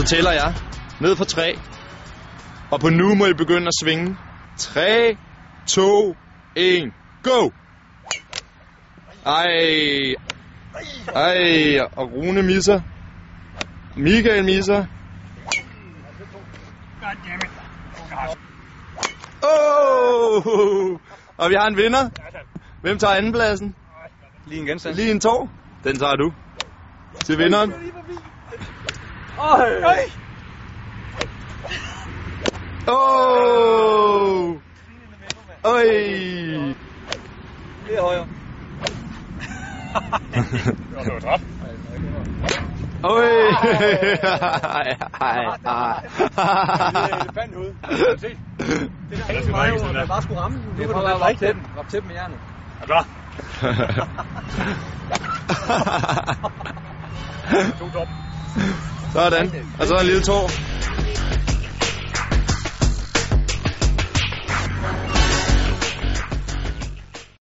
Så tæller jeg ned for 3. Og på nu må I begynde at svinge. 3, 2, 1, go! Ej, og Rune misser. Michael misser. Oh! Og vi har en vinder. Hvem tager andenpladsen? Lige en genstand. Lige en tår. Den tager du. Til vinderen. Åh! Øj! Lidt højere. Øj! Det er elefanten ude. Det er helt meget, at jeg bare skulle ramme den. Det er bare at rappe til den. Rappe til den med hjernen. Er klar? Sådan. Og så en lille tår.